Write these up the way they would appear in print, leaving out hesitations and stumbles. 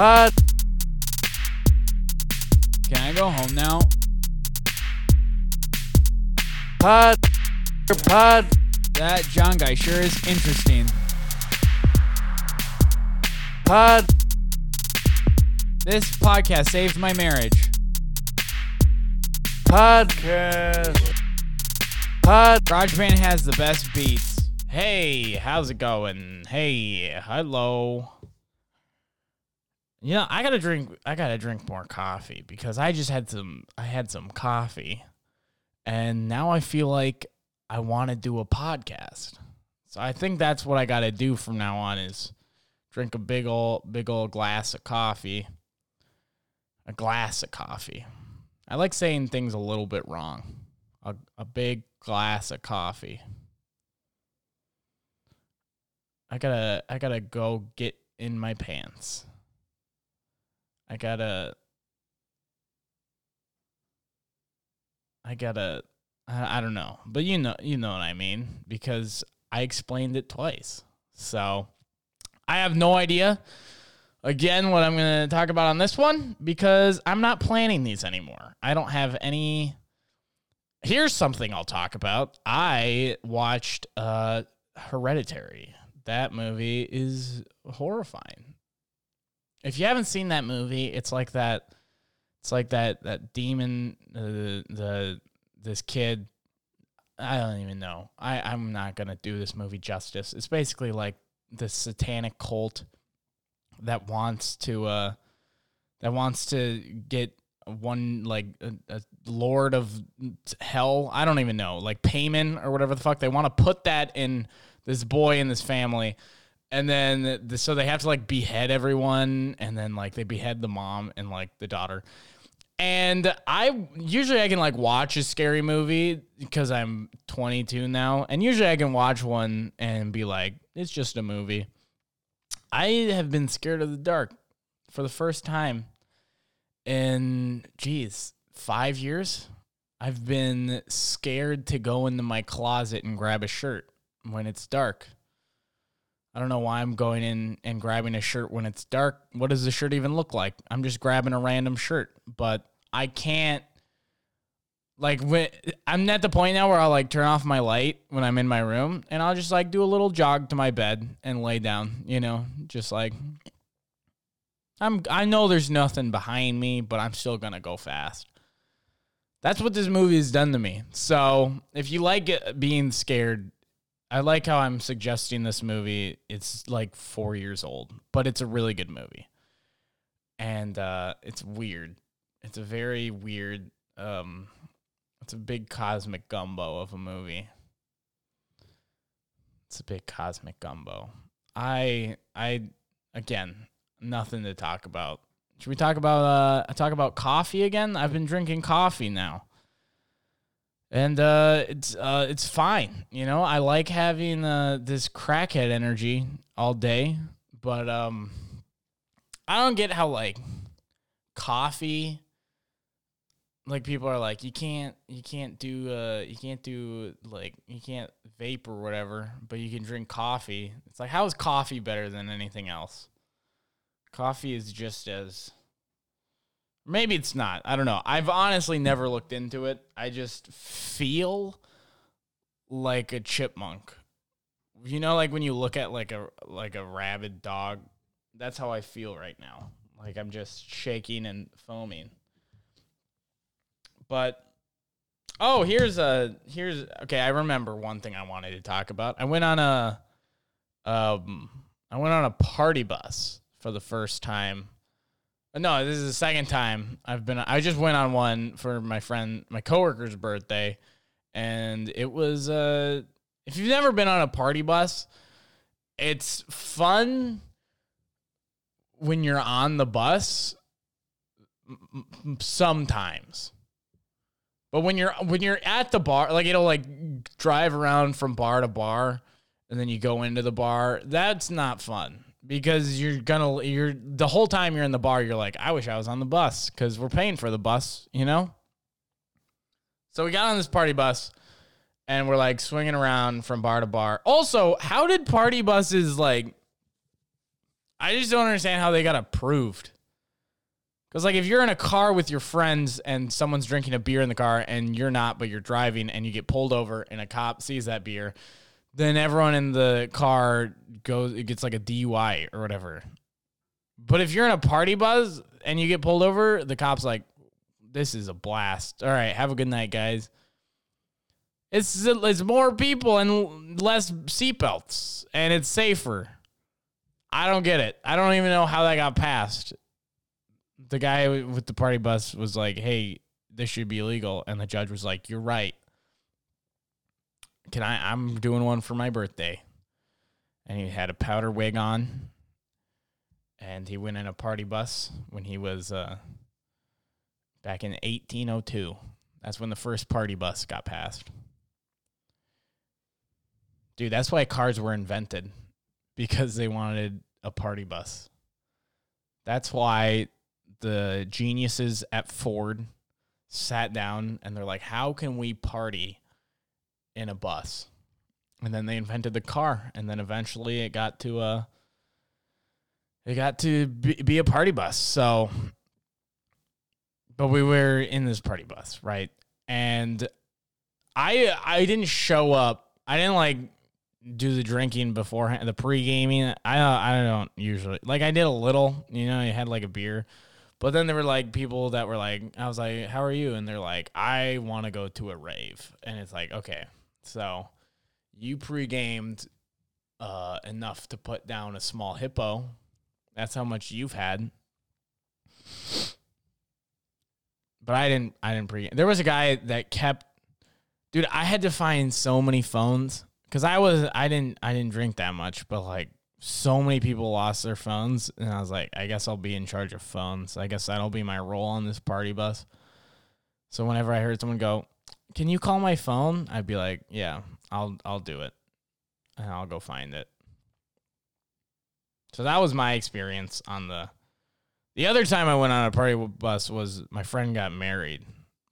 Cut. Can I go home now? Pod. That John guy sure is interesting. Pod. This podcast saved my marriage. Podcast. Pod. GarageBand has the best beats. Hey, how's it going? Hey, hello. You know, I gotta drink more coffee because I had some coffee, and now I feel like I want to do a podcast. So I think that's what I gotta do from now on is drink a big old glass of coffee. A glass of coffee. I like saying things a little bit wrong. A big glass of coffee. I gotta go get in my pants. I don't know. But you know what I mean, because I explained it twice. So I have no idea, again, what I'm going to talk about on this one, because I'm not planning these anymore. I don't have any. Here's something I'll talk about. I watched Hereditary. That movie is horrifying. If you haven't seen that movie, it's like that demon, this kid, I don't even know. I'm not going to do this movie justice. It's basically like this satanic cult that wants to get one, like a lord of hell. I don't even know, like Payman or whatever the fuck. They want to put that in this boy and this family. And then, so they have to, like, behead everyone, and then, like, they behead the mom and, like, the daughter. And I can, like, watch a scary movie because I'm 22 now, and usually I can watch one and be like, it's just a movie. I have been scared of the dark for the first time in, 5 years. I've been scared to go into my closet and grab a shirt when it's dark. I don't know why I'm going in and grabbing a shirt when it's dark. What does the shirt even look like? I'm just grabbing a random shirt, but I can't, like, when I'm at the point now where I'll, like, turn off my light when I'm in my room, and I'll just, like, do a little jog to my bed and lay down, you know, just like, I know there's nothing behind me, but I'm still going to go fast. That's what this movie has done to me. So if you like being scared, I like how I'm suggesting this movie. It's like 4 years old, but it's a really good movie. And it's weird. It's a very weird, it's a big cosmic gumbo of a movie. It's a big cosmic gumbo. Again, nothing to talk about. Should we talk about coffee again? I've been drinking coffee now. And it's fine, you know. I like having this crackhead energy all day, but I don't get how, like, coffee, like, people are like, you can't vape or whatever, but you can drink coffee. It's like, how is coffee better than anything else? Coffee is just as. Maybe it's not. I don't know. I've honestly never looked into it. I just feel like a chipmunk. You know, like when you look at like a rabid dog, that's how I feel right now. Like I'm just shaking and foaming. But I remember one thing I wanted to talk about. I went on a party bus for the first time. No, this is the second time I've been. I just went on one for my coworker's birthday, and it was. If you've never been on a party bus, it's fun when you're on the bus sometimes, but when you're at the bar, like it'll like drive around from bar to bar, and then you go into the bar. That's not fun. Because you're the whole time you're in the bar, you're like, I wish I was on the bus because we're paying for the bus, you know? So we got on this party bus and we're like swinging around from bar to bar. Also, how did party buses like, I just don't understand how they got approved. Because, like, if you're in a car with your friends and someone's drinking a beer in the car and you're not, but you're driving and you get pulled over and a cop sees that beer, then everyone in the car goes, it gets like a DUI or whatever. But if you're in a party buzz and you get pulled over, the cop's like, this is a blast. All right, have a good night, guys. It's more people and less seatbelts, and it's safer. I don't get it. I don't even know how that got passed. The guy with the party bus was like, hey, this should be illegal. And the judge was like, you're right. I'm doing one for my birthday. And he had a powder wig on. And he went in a party bus when he was back in 1802. That's when the first party bus got passed. Dude, that's why cars were invented. Because they wanted a party bus. That's why the geniuses at Ford sat down and they're like, how can we party in a bus? And then they invented the car. And then eventually it got to be a party bus. So, but we were in this party bus, right? And I didn't show up. I didn't like do the drinking beforehand, the pre-gaming. I don't usually, like, I did a little, I had like a beer. But then there were, like, people that were, like, I was, like, how are you? And they're, like, I want to go to a rave. And it's, like, okay, so you pre-gamed enough to put down a small hippo. That's how much you've had. But I didn't pre-game. There was a guy that kept, dude, I had to find so many phones. Because I didn't drink that much, but, like, so many people lost their phones, and I was like, I guess I'll be in charge of phones. I guess that'll be my role on this party bus. So whenever I heard someone go, can you call my phone? I'd be like, yeah, I'll do it. And I'll go find it. So that was my experience on the other time I went on a party bus was my friend got married.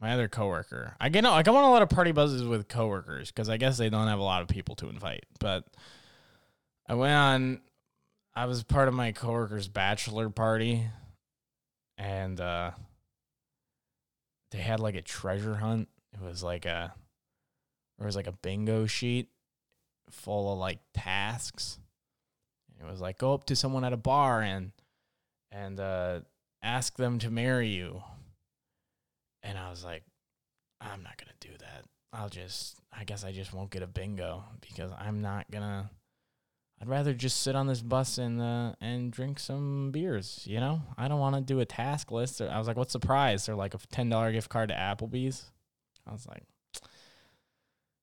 My other coworker. I go on a lot of party buses with coworkers because I guess they don't have a lot of people to invite, but I was part of my coworker's bachelor party, and they had, like, a treasure hunt. It was like a bingo sheet full of, like, tasks. It was like, go up to someone at a bar and ask them to marry you. And I was like, I'm not going to do that. I guess I just won't get a bingo because I'd rather just sit on this bus and drink some beers, I don't want to do a task list. I was like, what's the prize? They're like a $10 gift card to Applebee's. I was like,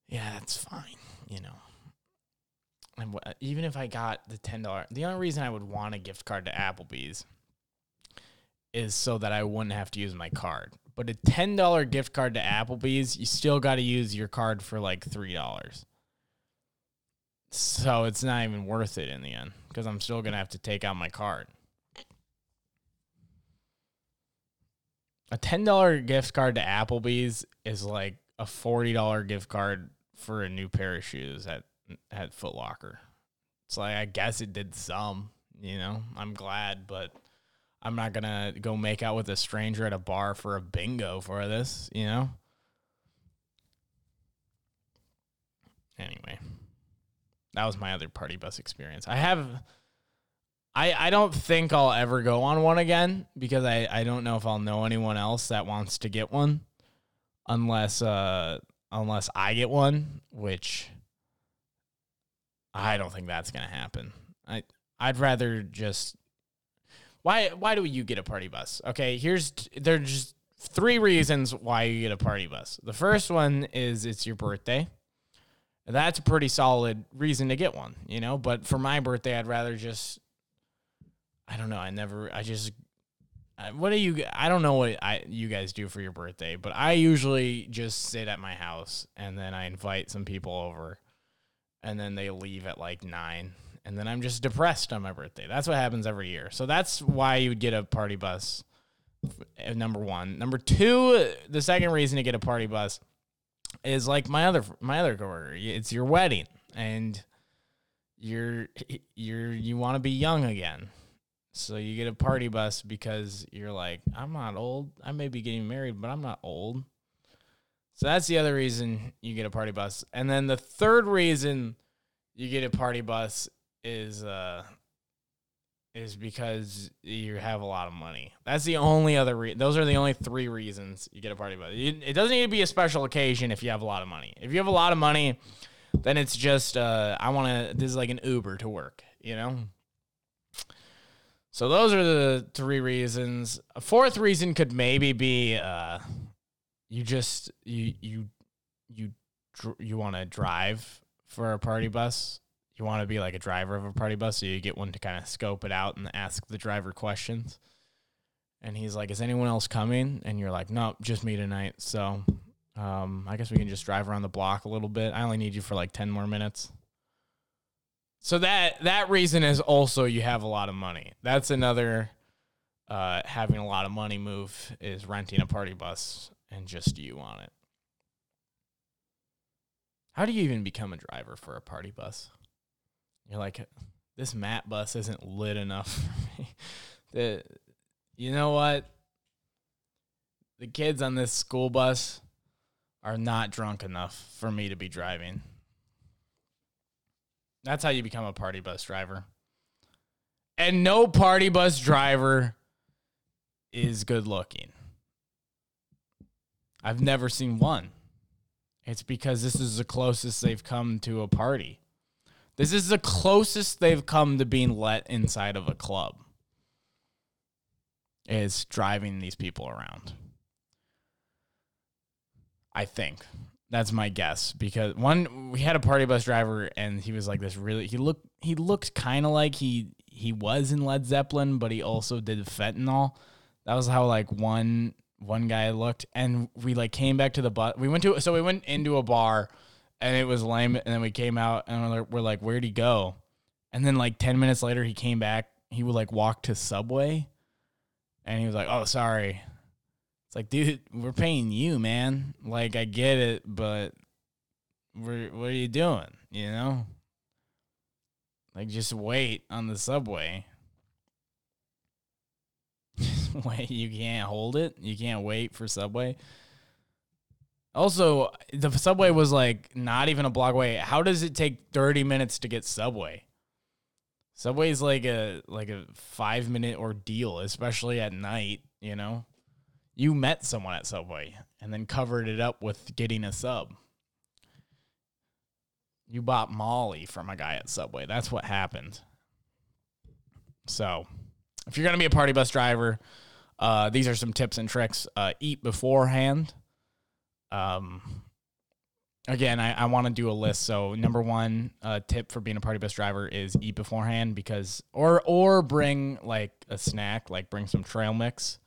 yeah, that's fine, And even if I got the $10, the only reason I would want a gift card to Applebee's is so that I wouldn't have to use my card. But a $10 gift card to Applebee's, you still got to use your card for like $3. So it's not even worth it in the end because I'm still going to have to take out my card. A $10 gift card to Applebee's is like a $40 gift card for a new pair of shoes at Foot Locker. It's like, I guess it did some, I'm glad, but I'm not going to go make out with a stranger at a bar for a bingo for this, Anyway. That was my other party bus experience. I don't think I'll ever go on one again because I don't know if I'll know anyone else that wants to get one unless I get one, which I don't think that's going to happen. I'd rather just, why do you get a party bus? Okay, there's just three reasons why you get a party bus. The first one is it's your birthday. That's a pretty solid reason to get one, But for my birthday, I'd rather just, I don't know. I don't know what you guys do for your birthday, but I usually just sit at my house and then I invite some people over and then they leave at like 9 and then I'm just depressed on my birthday. That's what happens every year. So that's why you would get a party bus, number one. Number two, the second reason to get a party bus is like my other coworker. It's your wedding, and you want to be young again, So you get a party bus because you're like, I'm not old. I may be getting married, but I'm not old. So that's the other reason you get a party bus. And then the third reason you get a party bus is because you have a lot of money. That's the only other reason. Those are the only three reasons you get a party bus. It doesn't need to be a special occasion if you have a lot of money. If you have a lot of money, then it's just, this is like an Uber to work, you know? So those are the three reasons. A fourth reason could maybe be you want to drive for a party bus. You want to be like a driver of a party bus, so you get one to kind of scope it out and ask the driver questions. And he's like, "Is anyone else coming?" And you're like, "Nope, just me tonight." So I guess we can just drive around the block a little bit. I only need you for like 10 more minutes. So that reason is also you have a lot of money. That's another having a lot of money move is renting a party bus and just you on it. How do you even become a driver for a party bus? You're like, this Matt bus isn't lit enough for me. You know what? The kids on this school bus are not drunk enough for me to be driving. That's how you become a party bus driver. And no party bus driver is good looking. I've never seen one. It's because this is the closest they've come to a party. This is the closest they've come to being let inside of a club, is driving these people around. I think. That's my guess, because one, we had a party bus driver and he was like this really, he looked kind of like he was in Led Zeppelin, but he also did fentanyl. That was how like one guy looked. And we like came back to the bus. We went into a bar and it was lame. And then we came out and we're like, where'd he go? And then like 10 minutes later, he came back. He would like walk to Subway and he was like, oh, sorry. It's like, dude, we're paying you, man. Like, I get it, but what are you doing? You know? Like, just wait on the subway. Wait, you can't hold it? You can't wait for Subway? Also, the Subway was, like, not even a block away. How does it take 30 minutes to get Subway? Subway's like a 5-minute ordeal, especially at night, you know? You met someone at Subway and then covered it up with getting a sub. You bought Molly from a guy at Subway. That's what happened. So if you're going to be a party bus driver, these are some tips and tricks. Eat beforehand. Again, I want to do a list. So number one tip for being a party bus driver is eat beforehand, because or bring like a snack, like bring some trail mix.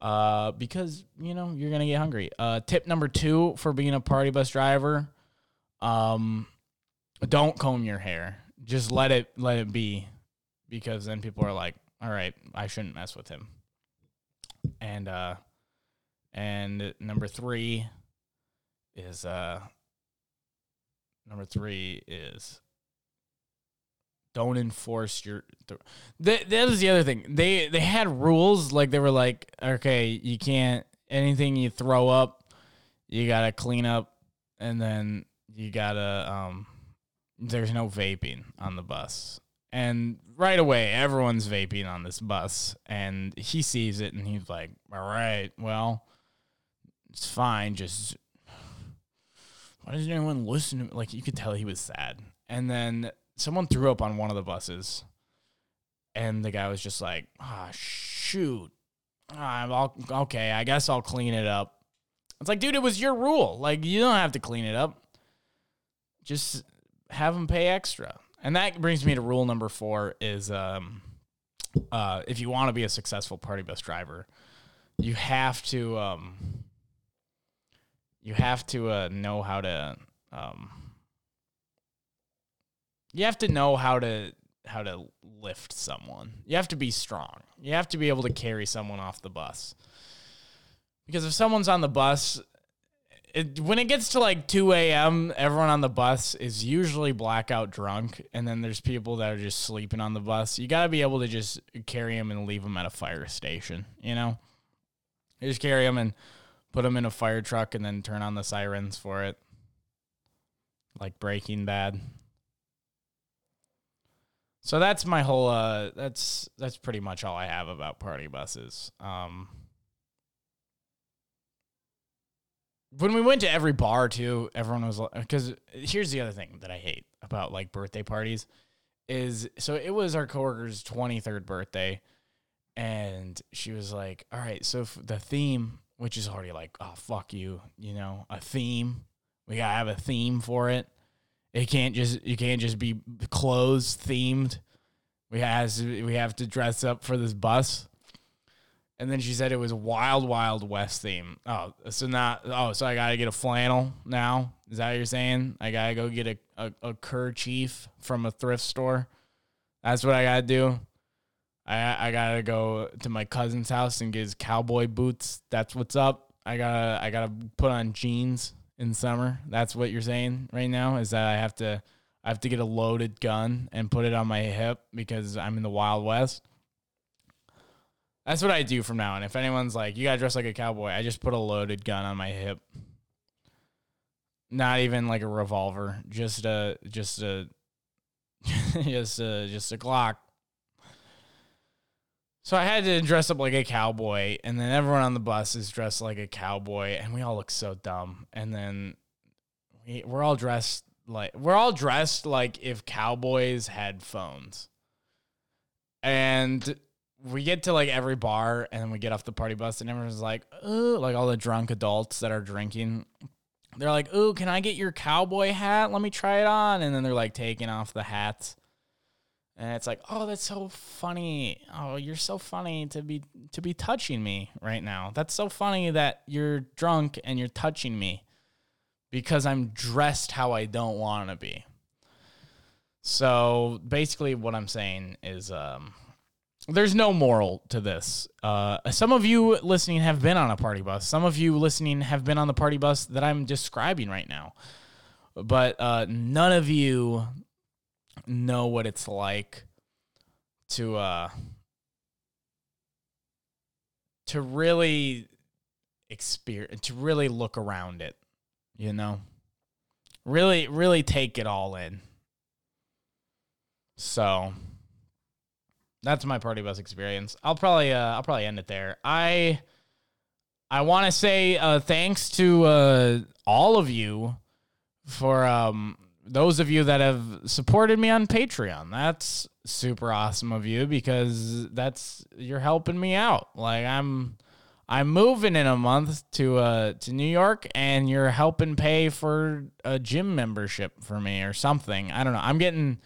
Because you know you're gonna get hungry. Tip number two for being a party bus driver, don't comb your hair. Just let it be, because then people are like, all right, I shouldn't mess with him. And number three is don't enforce your... That was the other thing. They had rules. Like, they were like, okay, you can't... Anything you throw up, you got to clean up. And then you got to... there's no vaping on the bus. And right away, everyone's vaping on this bus. And he sees it, and he's like, all right, well, it's fine. Just... Why doesn't anyone listen to me? Like, you could tell he was sad. And then... Someone threw up on one of the buses, and the guy was just like, ah, shoot. Okay, I guess I'll clean it up. It's like, dude, it was your rule. Like, you don't have to clean it up. Just have them pay extra. And that brings me to rule number four is if you want to be a successful party bus driver, you have to know how to You have to know how to lift someone. You have to be strong. You have to be able to carry someone off the bus. Because if someone's on the bus when it gets to like 2 a.m., everyone on the bus is usually blackout drunk, and then there's people that are just sleeping on the bus. You got to be able to just carry them and leave them at a fire station, you know? You just carry them and put them in a fire truck and then turn on the sirens for it. Like Breaking Bad. So that's my whole, that's pretty much all I have about party buses. When we went to every bar too, everyone was like, because here's the other thing that I hate about like birthday parties is, so it was our coworker's 23rd birthday, and she was like, all right, so the theme, which is already like, oh, fuck you, you know, a theme, we gotta have a theme for it. It can't just, you can't just be clothes themed. We have to dress up for this bus. And then she said it was Wild Wild West theme. So I got to get a flannel now? Is that what you're saying? I got to go get a kerchief from a thrift store. That's what I got to do. I got to go to my cousin's house and get his cowboy boots. That's what's up. I got to put on jeans in summer. That's what you're saying right now, is that I have to get a loaded gun and put it on my hip because I'm in the Wild West. That's what I do from now on. If anyone's like, you got to dress like a cowboy, I just put a loaded gun on my hip. Not even like a revolver, just a Glock. So I had to dress up like a cowboy, and then everyone on the bus is dressed like a cowboy, and we all look so dumb. And then we're all dressed like if cowboys had phones. And we get to like every bar, and then we get off the party bus, and everyone's like, "Ooh," like all the drunk adults that are drinking. They're like, "Ooh, can I get your cowboy hat? Let me try it on." And then they're like taking off the hats, and it's like, "Oh, that's so funny. Oh, you're so funny to be touching me right now. That's so funny that you're drunk and you're touching me because I'm dressed how I don't want to be." So basically, what I'm saying is, there's no moral to this. Some of you listening have been on a party bus. Some of you listening have been on the party bus that I'm describing right now. But none of you know what it's like to really look around it, you know? Really, really take it all in. So that's my party bus experience. I'll probably end it there. I want to say thanks to all of you for those of you that have supported me on Patreon. That's super awesome of you, because you're helping me out. Like I'm moving in a month to New York, and you're helping pay for a gym membership for me or something. I don't know.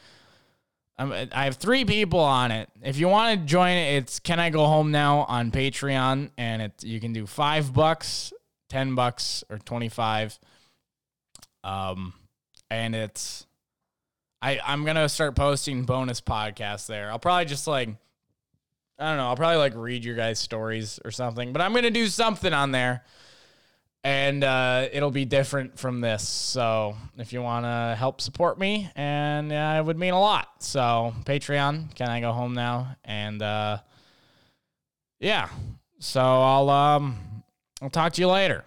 I have 3 people on it. If you want to join it, it's Can I Go Home Now on Patreon, and you can do $5, $10, or $25. And it's I'm gonna start posting bonus podcasts there. I'll probably just like, I don't know, I'll probably like read your guys' stories or something. But I'm gonna do something on there, and it'll be different from this. So if you want to help support me, and it would mean a lot. So Patreon, Can I Go Home Now? And yeah, so I'll talk to you later.